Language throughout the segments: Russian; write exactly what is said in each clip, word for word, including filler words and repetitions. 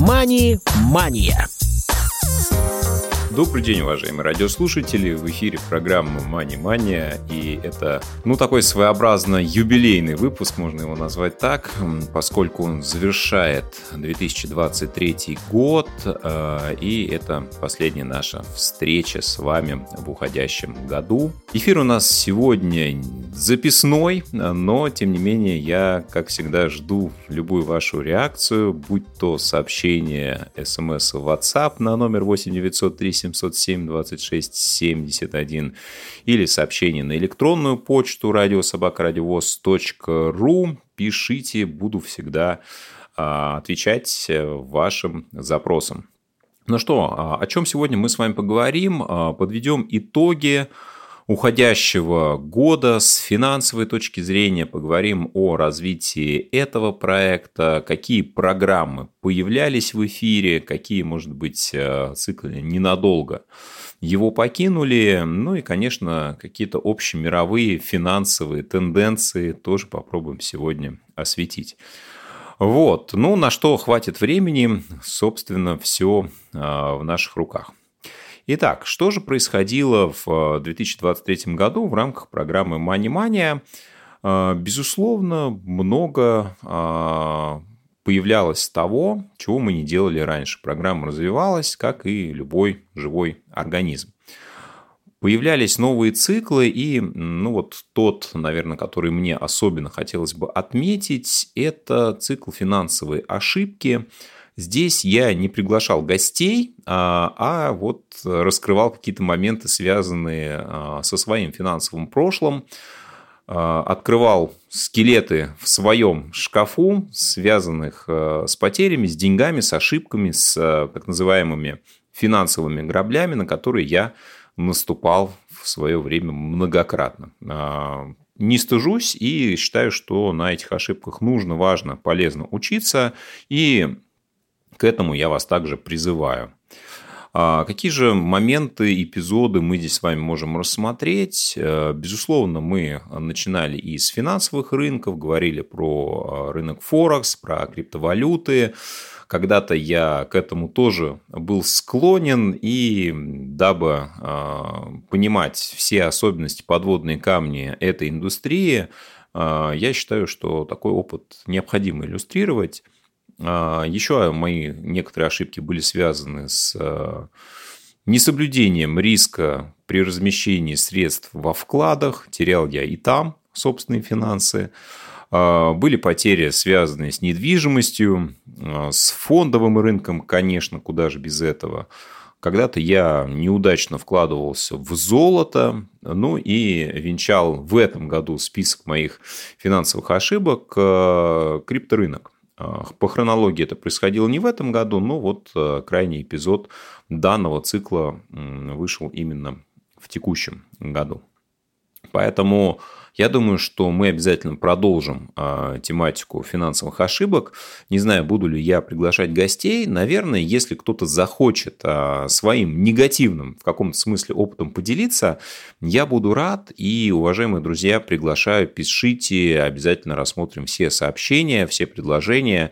MoneyМания. Добрый день, уважаемые радиослушатели. В эфире программа MoneyМания. И это, ну, такой своеобразно юбилейный выпуск, можно его назвать так, поскольку он завершает две тысячи двадцать третий год. И это последняя наша встреча с вами в уходящем году. Эфир у нас сегодня записной, но, тем не менее, я, как всегда, жду любую вашу реакцию, будь то сообщение, смс, WhatsApp на номер восемь девятьсот три семьсот семь двадцать шесть семьдесят один или сообщение на электронную почту радио собака радиовос точка ру. Пишите, буду всегда а, отвечать вашим запросам. Ну что, о чем сегодня мы с вами поговорим? Подведем итоги уходящего года с финансовой точки зрения, поговорим о развитии этого проекта, какие программы появлялись в эфире, какие, может быть, циклы ненадолго его покинули, ну и, конечно, какие-то общемировые финансовые тенденции тоже попробуем сегодня осветить. Вот, ну на что хватит времени, собственно, все в наших руках. Итак, что же происходило в две тысячи двадцать третьем году в рамках программы MoneyМания? Безусловно, много появлялось того, чего мы не делали раньше. Программа развивалась, как и любой живой организм. Появлялись новые циклы, и ну вот тот, наверное, который мне особенно хотелось бы отметить, это цикл «Финансовые ошибки». Здесь я не приглашал гостей, а вот раскрывал какие-то моменты, связанные со своим финансовым прошлым, открывал скелеты в своем шкафу, связанных с потерями, с деньгами, с ошибками, с так называемыми финансовыми граблями, на которые я наступал в свое время многократно. Не стыжусь и считаю, что на этих ошибках нужно, важно, полезно учиться, и к этому я вас также призываю. Какие же моменты, эпизоды мы здесь с вами можем рассмотреть? Безусловно, мы начинали и с финансовых рынков, говорили про рынок Форекс, про криптовалюты. Когда-то я к этому тоже был склонен, и дабы понимать все особенности, подводные камни этой индустрии, я считаю, что такой опыт необходимо иллюстрировать. Еще мои некоторые ошибки были связаны с несоблюдением риска при размещении средств во вкладах. Терял я и там собственные финансы. Были потери, связанные с недвижимостью, с фондовым рынком, конечно, куда же без этого. Когда-то я неудачно вкладывался в золото, ну и венчал в этом году список моих финансовых ошибок крипторынок. По хронологии это происходило не в этом году, но вот крайний эпизод данного цикла вышел именно в текущем году. Поэтому я думаю, что мы обязательно продолжим тематику финансовых ошибок. Не знаю, буду ли я приглашать гостей. Наверное, если кто-то захочет своим негативным в каком-то смысле опытом поделиться, я буду рад. И, уважаемые друзья, приглашаю, пишите. Обязательно рассмотрим все сообщения, все предложения.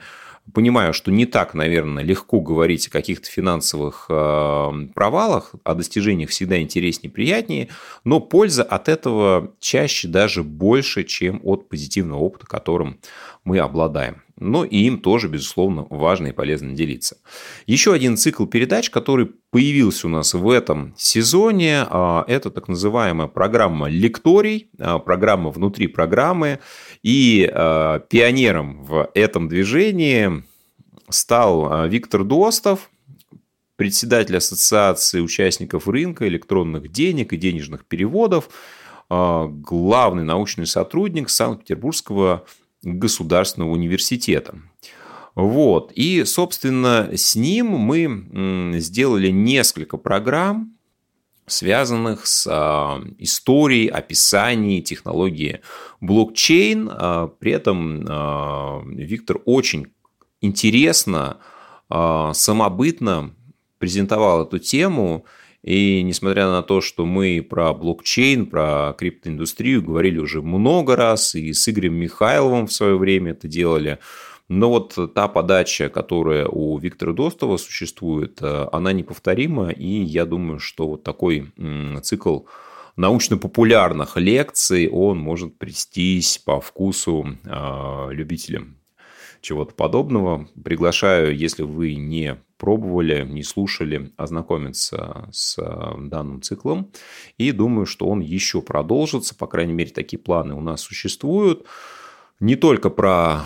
Понимаю, что не так, наверное, легко говорить о каких-то финансовых провалах, о достижениях всегда интереснее, приятнее, но польза от этого чаще даже больше, чем от позитивного опыта, которым мы обладаем. Но и им тоже, безусловно, важно и полезно делиться. Еще один цикл передач, который появился у нас в этом сезоне, это так называемая программа лекторий, программа внутри программы. И пионером в этом движении стал Виктор Достов, председатель Ассоциации участников рынка электронных денег и денежных переводов, главный научный сотрудник Санкт-Петербургского Государственного университета. Вот. И, собственно, с ним мы сделали несколько программ, связанных с историей, описанием технологии блокчейн. При этом Виктор очень интересно, самобытно презентовал эту тему. И несмотря на то, что мы про блокчейн, про криптоиндустрию говорили уже много раз, и с Игорем Михайловым в свое время это делали, Но вот та подача, которая у Виктора Достова существует, она неповторима, и я думаю, что вот такой цикл научно-популярных лекций, он может престись по вкусу любителям чего-то подобного. Приглашаю, если вы не пробовали, не слушали, ознакомиться с данным циклом. И думаю, что он еще продолжится. По крайней мере, такие планы у нас существуют. Не только про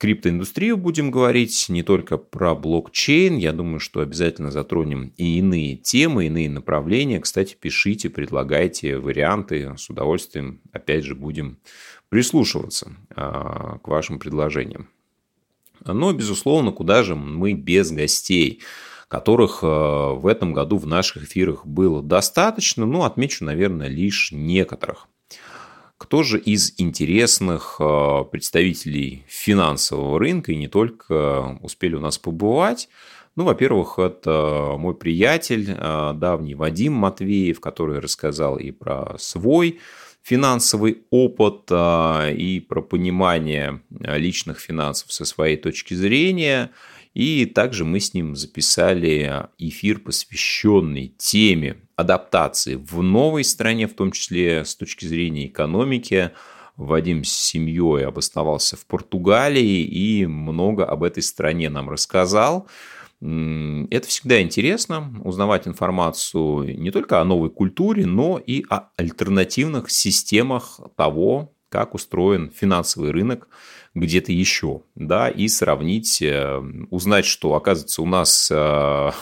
криптоиндустрию будем говорить, не только про блокчейн. Я думаю, что обязательно затронем и иные темы, иные направления. Кстати, пишите, предлагайте варианты. С удовольствием, опять же, будем прислушиваться к вашим предложениям. Но, безусловно, куда же мы без гостей, которых в этом году в наших эфирах было достаточно, но отмечу, наверное, лишь некоторых. Кто же из интересных представителей финансового рынка и не только успели у нас побывать? Ну, во-первых, это мой приятель, давний Вадим Матвеев, который рассказал и про свой финансовый опыт, и про понимание личных финансов со своей точки зрения. И также мы с ним записали эфир, посвященный теме адаптации в новой стране, в том числе с точки зрения экономики. Вадим с семьей обосновался в Португалии и много об этой стране нам рассказал. Это всегда интересно, узнавать информацию не только о новой культуре, но и о альтернативных системах того, как устроен финансовый рынок где-то еще, да, и сравнить, узнать, что, оказывается, у нас в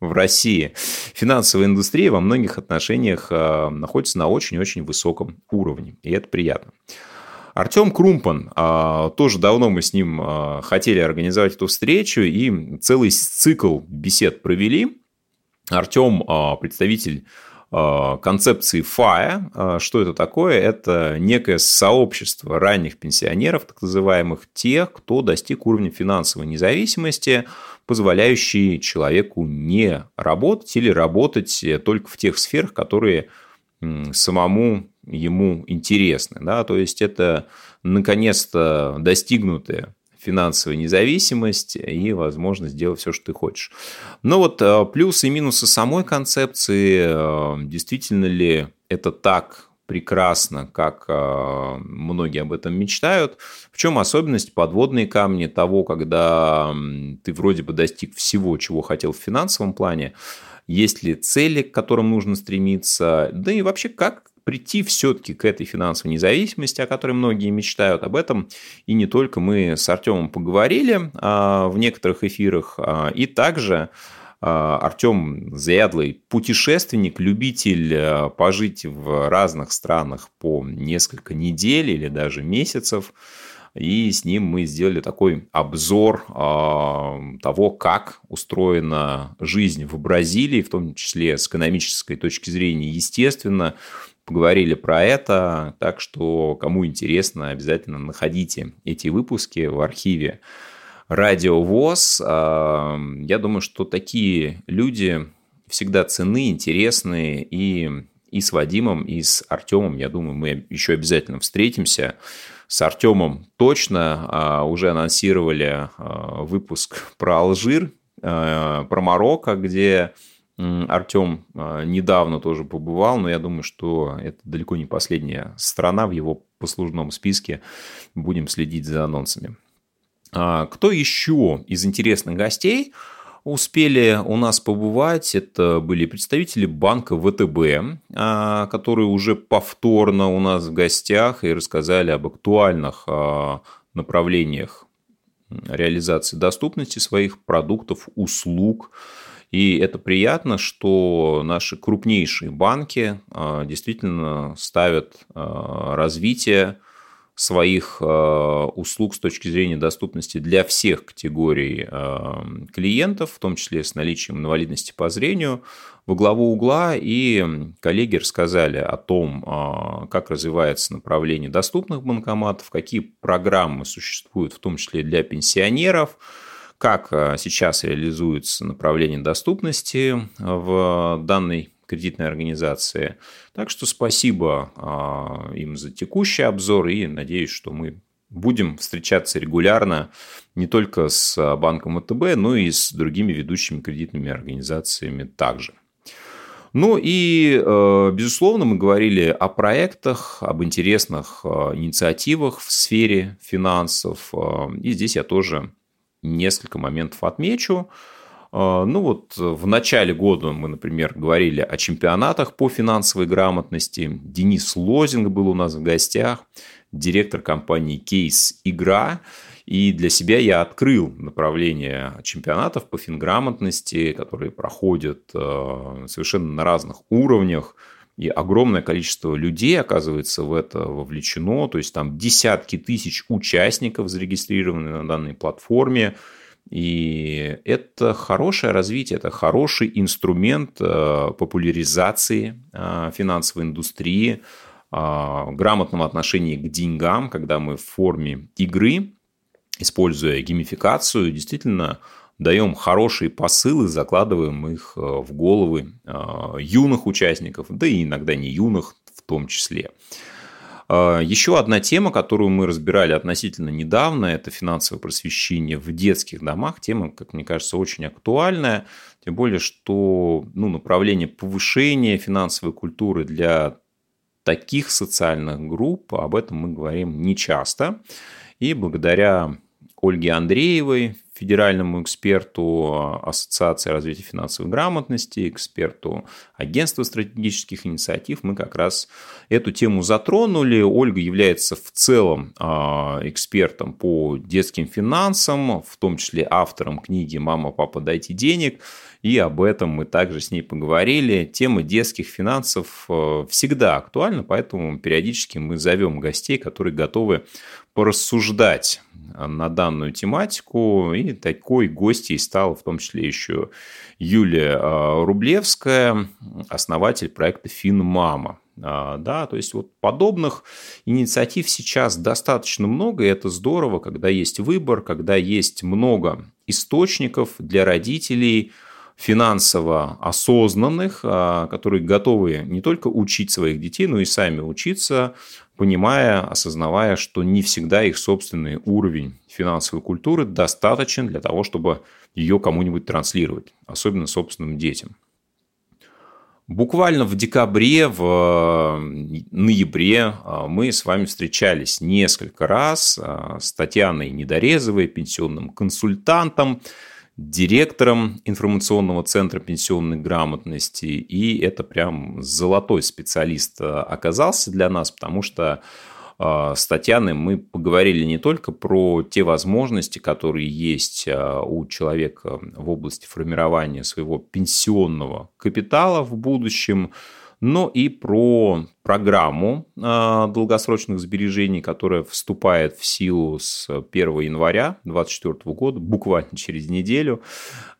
России финансовая индустрия во многих отношениях находится на очень-очень высоком уровне, и это приятно. Артем Крумпан, тоже давно мы с ним хотели организовать эту встречу, и целый цикл бесед провели. Артем – представитель концепции файр. Что это такое? Это некое сообщество ранних пенсионеров, так называемых, тех, кто достиг уровня финансовой независимости, позволяющий человеку не работать или работать только в тех сферах, которые самому ему интересны. Да? То есть, это наконец-то достигнутая финансовая независимость и возможность делать все, что ты хочешь. Но вот плюсы и минусы самой концепции, действительно ли это так прекрасно, как многие об этом мечтают. В чем особенность, подводные камни того, когда ты вроде бы достиг всего, чего хотел в финансовом плане, есть ли цели, к которым нужно стремиться, да и вообще как прийти все-таки к этой финансовой независимости, о которой многие мечтают. Об этом и не только мы с Артемом поговорили в некоторых эфирах, и также Артем заядлый путешественник, любитель пожить в разных странах по несколько недель или даже месяцев. И с ним мы сделали такой обзор э, того, как устроена жизнь в Бразилии, в том числе с экономической точки зрения, естественно. Поговорили про это, так что, кому интересно, обязательно находите эти выпуски в архиве Радио ВОС. Э, я думаю, что такие люди всегда ценны, интересны, и, и с Вадимом, и с Артемом, я думаю, мы еще обязательно встретимся. С Артемом точно уже анонсировали выпуск про Алжир, про Марокко, где Артем недавно тоже побывал, но я думаю, что это далеко не последняя страна в его послужном списке. Будем следить за анонсами. Кто еще из интересных гостей успели у нас побывать? Это были представители банка вэ тэ бэ, которые уже повторно у нас в гостях и рассказали об актуальных направлениях реализации доступности своих продуктов, услуг. И это приятно, что наши крупнейшие банки действительно ставят развитие своих услуг с точки зрения доступности для всех категорий клиентов, в том числе с наличием инвалидности по зрению, во главу угла. И коллеги рассказали о том, как развивается направление доступных банкоматов, какие программы существуют, в том числе для пенсионеров, как сейчас реализуется направление доступности в данной кредитной организации. Так что спасибо им за текущий обзор, и надеюсь, что мы Будем встречаться регулярно не только с банком ВТБ, но и с другими ведущими кредитными организациями также. Ну и, безусловно, мы говорили о проектах, об интересных инициативах в сфере финансов. И здесь я тоже несколько моментов отмечу. Ну вот в начале года мы, например, говорили о чемпионатах по финансовой грамотности. Денис Лозинг был у нас в гостях, директор компании «Кейс Игра». И для себя я открыл направление чемпионатов по финграмотности, которые проходят совершенно на разных уровнях. И огромное количество людей, оказывается, в это вовлечено. То есть там десятки тысяч участников зарегистрированы на данной платформе. И это хорошее развитие, это хороший инструмент популяризации финансовой индустрии, грамотном отношении к деньгам, когда мы в форме игры, используя геймификацию, действительно даем хорошие посылы, закладываем их в головы юных участников, да и иногда не юных в том числе. Еще одна тема, которую мы разбирали относительно недавно, это финансовое просвещение в детских домах. Тема, как мне кажется, очень актуальная. Тем более, что ну, направление повышения финансовой культуры для таких социальных групп, об этом мы говорим нечасто. И благодаря Ольге Андреевой, федеральному эксперту Ассоциации развития финансовой грамотности, эксперту Агентства стратегических инициатив, мы как раз эту тему затронули. Ольга является в целом экспертом по детским финансам, в том числе автором книги «Мама, папа, дайте денег». И об этом мы также с ней поговорили. Тема детских финансов всегда актуальна, поэтому периодически мы зовем гостей, которые готовы порассуждать на данную тематику. И такой гостьей стала в том числе еще Юлия Рублевская, основатель проекта «Финмама». Да, то есть вот подобных инициатив сейчас достаточно много, и это здорово, когда есть выбор, когда есть много источников для родителей, финансово осознанных, которые готовы не только учить своих детей, но и сами учиться, понимая, осознавая, что не всегда их собственный уровень финансовой культуры достаточен для того, чтобы ее кому-нибудь транслировать, особенно собственным детям. Буквально в декабре, в ноябре мы с вами встречались несколько раз с Татьяной Недорезовой, пенсионным консультантом, директором информационного центра пенсионной грамотности. И это прям золотой специалист оказался для нас, потому что с Татьяной мы поговорили не только про те возможности, которые есть у человека в области формирования своего пенсионного капитала в будущем, но и про программу долгосрочных сбережений, которая вступает в силу с первого января две тысячи двадцать четвёртого года, буквально через неделю,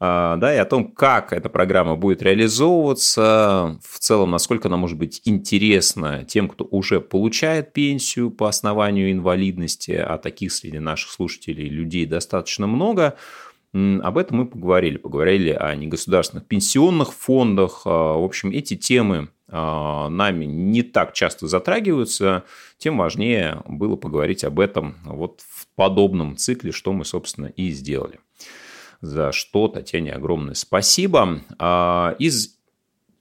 да, и о том, как эта программа будет реализовываться, в целом, насколько она может быть интересна тем, кто уже получает пенсию по основанию инвалидности, а таких среди наших слушателей людей достаточно много. Об этом мы поговорили. Поговорили о негосударственных пенсионных фондах. В общем, эти темы нами не так часто затрагиваются, тем важнее было поговорить об этом вот в подобном цикле, что мы, собственно, и сделали. За что Татьяне огромное спасибо. Из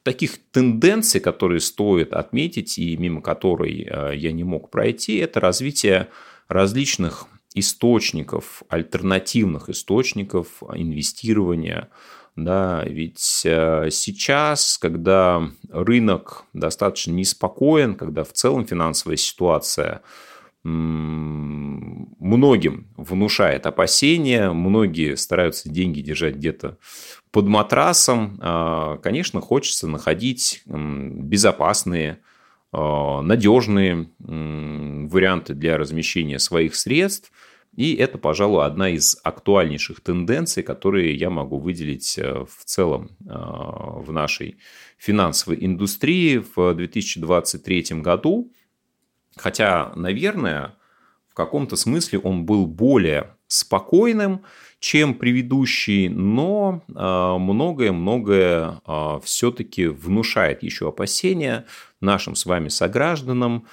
таких тенденций, которые стоит отметить и мимо которой я не мог пройти, это развитие различных источников, альтернативных источников инвестирования. Да, ведь сейчас, когда рынок достаточно неспокоен, когда в целом финансовая ситуация многим внушает опасения, многие стараются деньги держать где-то под матрасом, конечно, хочется находить безопасные, надежные варианты для размещения своих средств. И это, пожалуй, одна из актуальнейших тенденций, которые я могу выделить в целом в нашей финансовой индустрии в две тысячи двадцать третьем году. Хотя, наверное, в каком-то смысле он был более спокойным, чем предыдущий, но многое-многое все-таки внушает еще опасения нашим с вами согражданам.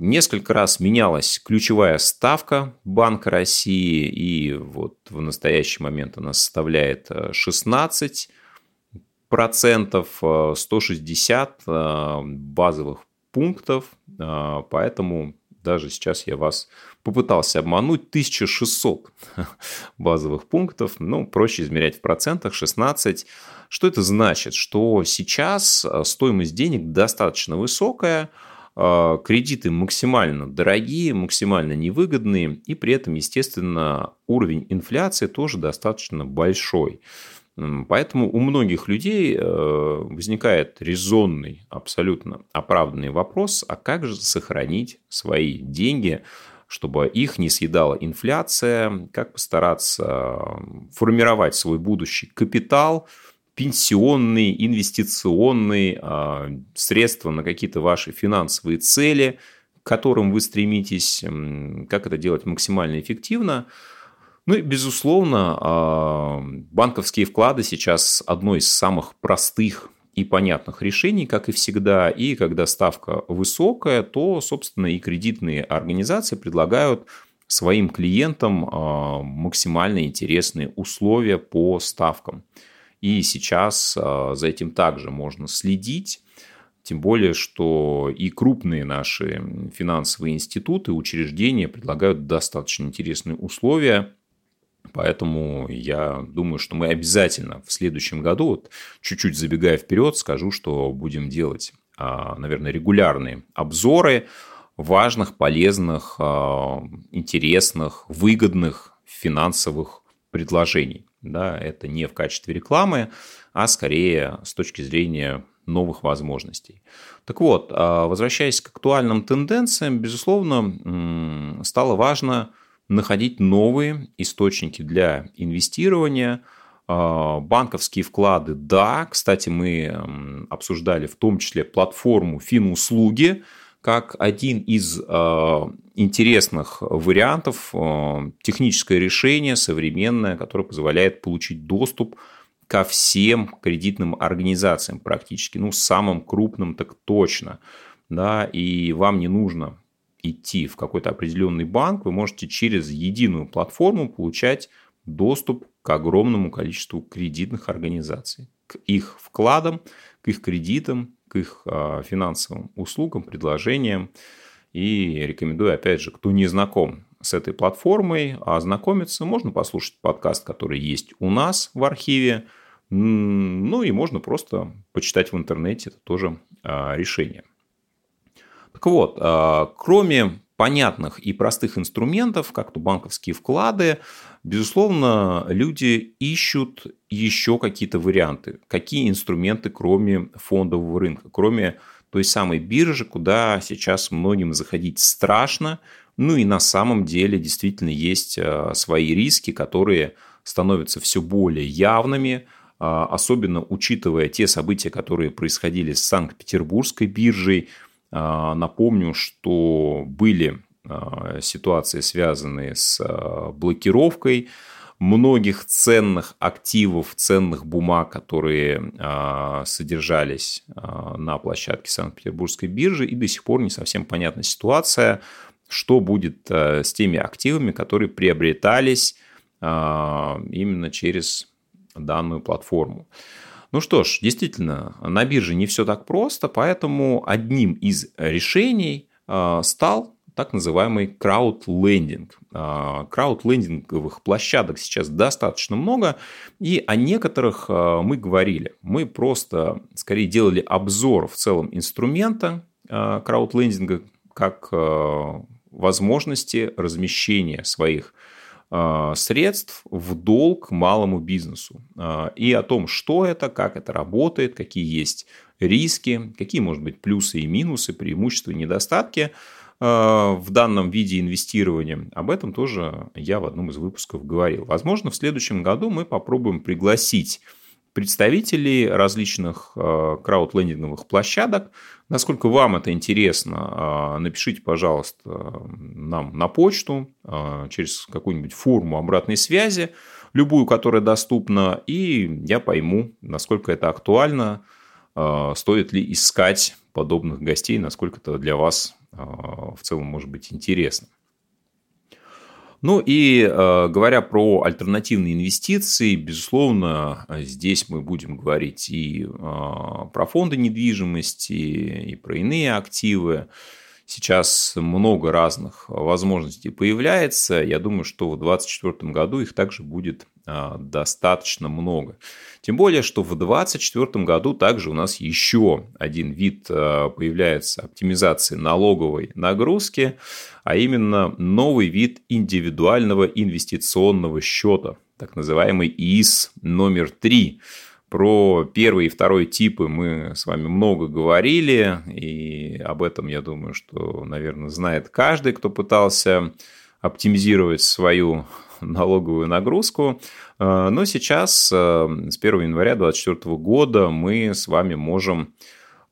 Несколько раз менялась ключевая ставка Банка России, и вот в настоящий момент она составляет шестнадцать процентов, сто шестьдесят базовых пунктов, поэтому даже сейчас я вас попытался обмануть. тысяча шестьсот базовых пунктов, ну, проще измерять в процентах, шестнадцать. Что это значит? Что сейчас стоимость денег достаточно высокая, кредиты максимально дорогие, максимально невыгодные, и при этом, естественно, уровень инфляции тоже достаточно большой. Поэтому у многих людей возникает резонный, абсолютно оправданный вопрос, а как же сохранить свои деньги, чтобы их не съедала инфляция, как постараться формировать свой будущий капитал, пенсионные, инвестиционные средства на какие-то ваши финансовые цели, к которым вы стремитесь, как это делать максимально эффективно. Ну и, безусловно, банковские вклады сейчас одно из самых простых и понятных решений, как и всегда. И когда ставка высокая, то, собственно, и кредитные организации предлагают своим клиентам максимально интересные условия по ставкам. И сейчас за этим также можно следить. Тем более, что и крупные наши финансовые институты, учреждения предлагают достаточно интересные условия. Поэтому я думаю, что мы обязательно в следующем году, вот, чуть-чуть забегая вперед, скажу, что будем делать, наверное, регулярные обзоры важных, полезных, интересных, выгодных финансовых предложений. Да, это не в качестве рекламы, а скорее с точки зрения новых возможностей. Так вот, возвращаясь к актуальным тенденциям, безусловно, стало важно находить новые источники для инвестирования. Банковские вклады, да. Кстати, мы обсуждали в том числе платформу Финуслуги как один из интересных вариантов, техническое решение современное, которое позволяет получить доступ ко всем кредитным организациям практически, ну, самым крупным так точно. Да, и вам не нужно идти в какой-то определенный банк, вы можете через единую платформу получать доступ к огромному количеству кредитных организаций, к их вкладам, к их кредитам, к их финансовым услугам, предложениям. И рекомендую, опять же, кто не знаком с этой платформой, ознакомиться, можно послушать подкаст, который есть у нас в архиве, ну и можно просто почитать в интернете, это тоже решение. Так вот, кроме понятных и простых инструментов, как то банковские вклады, безусловно, люди ищут еще какие-то варианты. Какие инструменты, кроме фондового рынка, кроме той самой биржи, куда сейчас многим заходить страшно. Ну и на самом деле действительно есть свои риски, которые становятся все более явными, особенно учитывая те события, которые происходили с Санкт-Петербургской биржей. Напомню, что были ситуации, связанные с блокировкой многих ценных активов, ценных бумаг, которые содержались на площадке Санкт-Петербургской биржи, и до сих пор не совсем понятна ситуация, что будет с теми активами, которые приобретались именно через данную платформу. Ну что ж, действительно, на бирже не все так просто, поэтому одним из решений стал так называемый краудлендинг. Краудлендинговых площадок сейчас достаточно много, и о некоторых мы говорили. Мы просто, скорее, делали обзор в целом инструмента краудлендинга как возможности размещения своих средств в долг малому бизнесу. И о том, что это, как это работает, какие есть риски, какие, может быть, плюсы и минусы, преимущества и недостатки в данном виде инвестирования. Об этом тоже я в одном из выпусков говорил. Возможно, в следующем году мы попробуем пригласить представителей различных краудлендинговых площадок. Насколько вам это интересно, напишите, пожалуйста, нам на почту через какую-нибудь форму обратной связи, любую, которая доступна, и я пойму, насколько это актуально, стоит ли искать подобных гостей, насколько это для вас в целом может быть интересно. Ну и говоря про альтернативные инвестиции, безусловно, здесь мы будем говорить и про фонды недвижимости, и про иные активы. Сейчас много разных возможностей появляется. Я думаю, что в две тысячи двадцать четвёртом году их также будет достаточно много. Тем более, что в две тысячи двадцать четвёртом году также у нас еще один вид появляется оптимизации налоговой нагрузки, а именно новый вид индивидуального инвестиционного счета, так называемый ИИС номер три. Про первый и второй типы мы с вами много говорили, и об этом, я думаю, что, наверное, знает каждый, кто пытался оптимизировать свою налоговую нагрузку. Но сейчас, с первого января две тысячи двадцать четвёртого года, мы с вами можем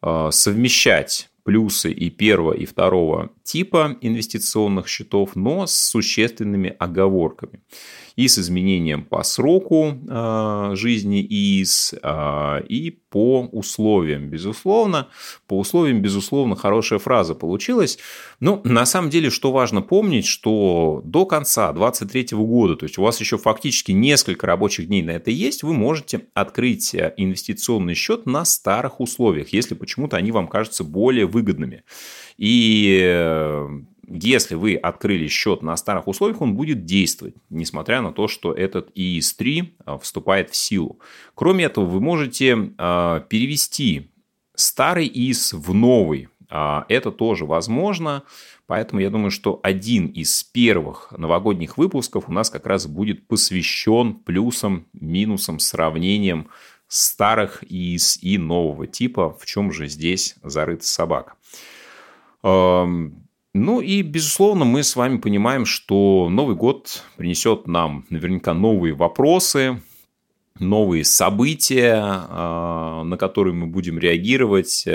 совмещать плюсы и первого, и второго типа инвестиционных счетов, но с существенными оговорками. И с изменением по сроку э, жизни ИИС, э, и по условиям. Безусловно, по условиям, безусловно, хорошая фраза получилась. Но на самом деле, что важно помнить, что до конца две тысячи двадцать третьего года, то есть у вас еще фактически несколько рабочих дней на это есть, вы можете открыть инвестиционный счет на старых условиях, если почему-то они вам кажутся более выгодными. И если вы открыли счет на старых условиях, он будет действовать, несмотря на то, что этот ИИС-три вступает в силу. Кроме этого, вы можете перевести старый ИИС в новый. Это тоже возможно, поэтому я думаю, что один из первых новогодних выпусков у нас как раз будет посвящен плюсам, минусам, сравнениям старых ИИС и нового типа, в чем же здесь зарыта собака. Ну и, безусловно, мы с вами понимаем, что Новый год принесет нам наверняка новые вопросы, новые события, на которые мы будем реагировать. И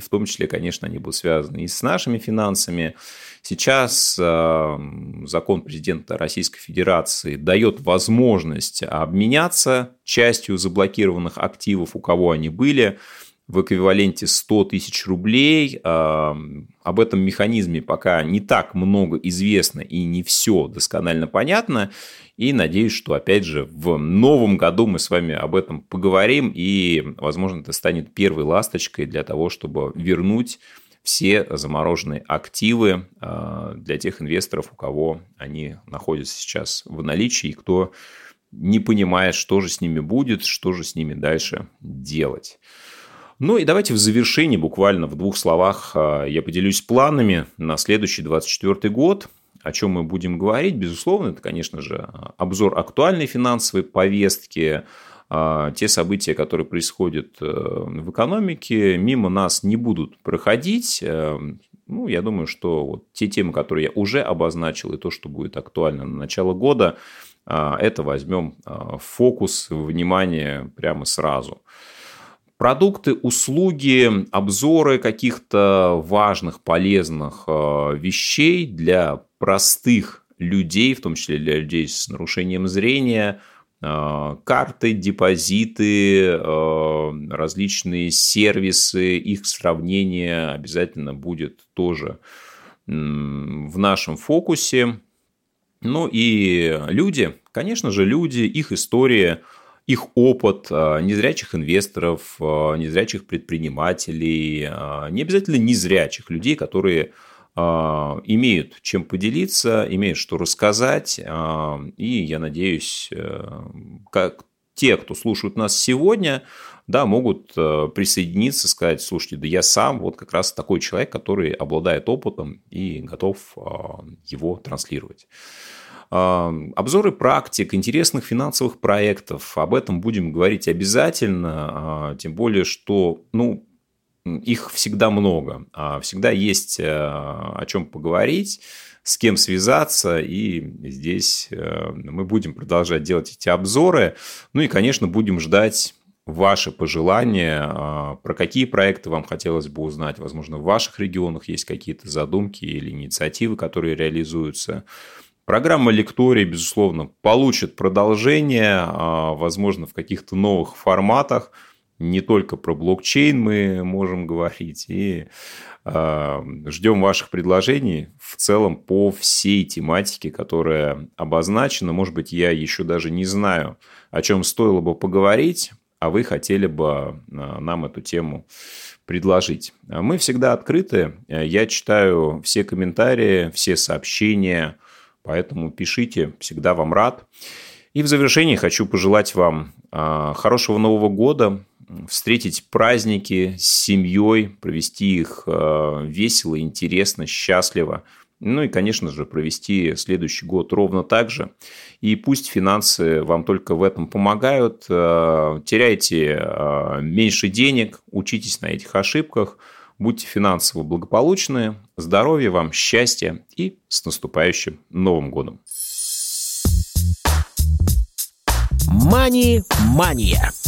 в том числе, конечно, они будут связаны и с нашими финансами. Сейчас закон президента Российской Федерации дает возможность обменяться частью заблокированных активов, у кого они были, в эквиваленте сто тысяч рублей. Об этом механизме пока не так много известно и не все досконально понятно. И надеюсь, что, опять же, в новом году мы с вами об этом поговорим. И, возможно, это станет первой ласточкой для того, чтобы вернуть все замороженные активы для тех инвесторов, у кого они находятся сейчас в наличии, и кто не понимает, что же с ними будет, что же с ними дальше делать. Ну и давайте в завершении, буквально в двух словах, я поделюсь планами на следующий две тысячи двадцать четвёртый год. О чем мы будем говорить? Безусловно, это, конечно же, обзор актуальной финансовой повестки, те события, которые происходят в экономике, мимо нас не будут проходить. Ну, я думаю, что вот те темы, которые я уже обозначил, и то, что будет актуально на начало года, это возьмем в фокус, внимание прямо сразу. Продукты, услуги, обзоры каких-то важных, полезных вещей для простых людей, в том числе для людей с нарушением зрения, карты, депозиты, различные сервисы, их сравнение обязательно будет тоже в нашем фокусе. Ну и люди, конечно же, люди, их история, их опыт незрячих инвесторов, незрячих предпринимателей, не обязательно незрячих людей, которые имеют чем поделиться, имеют что рассказать. И я надеюсь, как те, кто слушают нас сегодня, да, могут присоединиться, сказать: слушайте, да я сам вот как раз такой человек, который обладает опытом и готов его транслировать. Обзоры практик, интересных финансовых проектов, об этом будем говорить обязательно, тем более, что ну, их всегда много, всегда есть о чем поговорить, с кем связаться, и здесь мы будем продолжать делать эти обзоры, ну и, конечно, будем ждать ваши пожелания, про какие проекты вам хотелось бы узнать, возможно, в ваших регионах есть какие-то задумки или инициативы, которые реализуются. Программа «Лекторий», безусловно, получит продолжение, возможно, в каких-то новых форматах. не только про блокчейн мы можем говорить, и э, ждем ваших предложений в целом по всей тематике, которая обозначена. Может быть, я еще даже не знаю, о чем стоило бы поговорить, а вы хотели бы нам эту тему предложить. Мы всегда открыты, я читаю все комментарии, все сообщения, поэтому пишите, всегда вам рад. И в завершении хочу пожелать вам хорошего Нового года, встретить праздники с семьей, провести их весело, интересно, счастливо. Ну и, конечно же, провести следующий год ровно так же. И пусть финансы вам только в этом помогают. Теряйте меньше денег, учитесь на этих ошибках. Будьте финансово благополучны. Здоровья вам, счастья и с наступающим Новым годом! MoneyМания.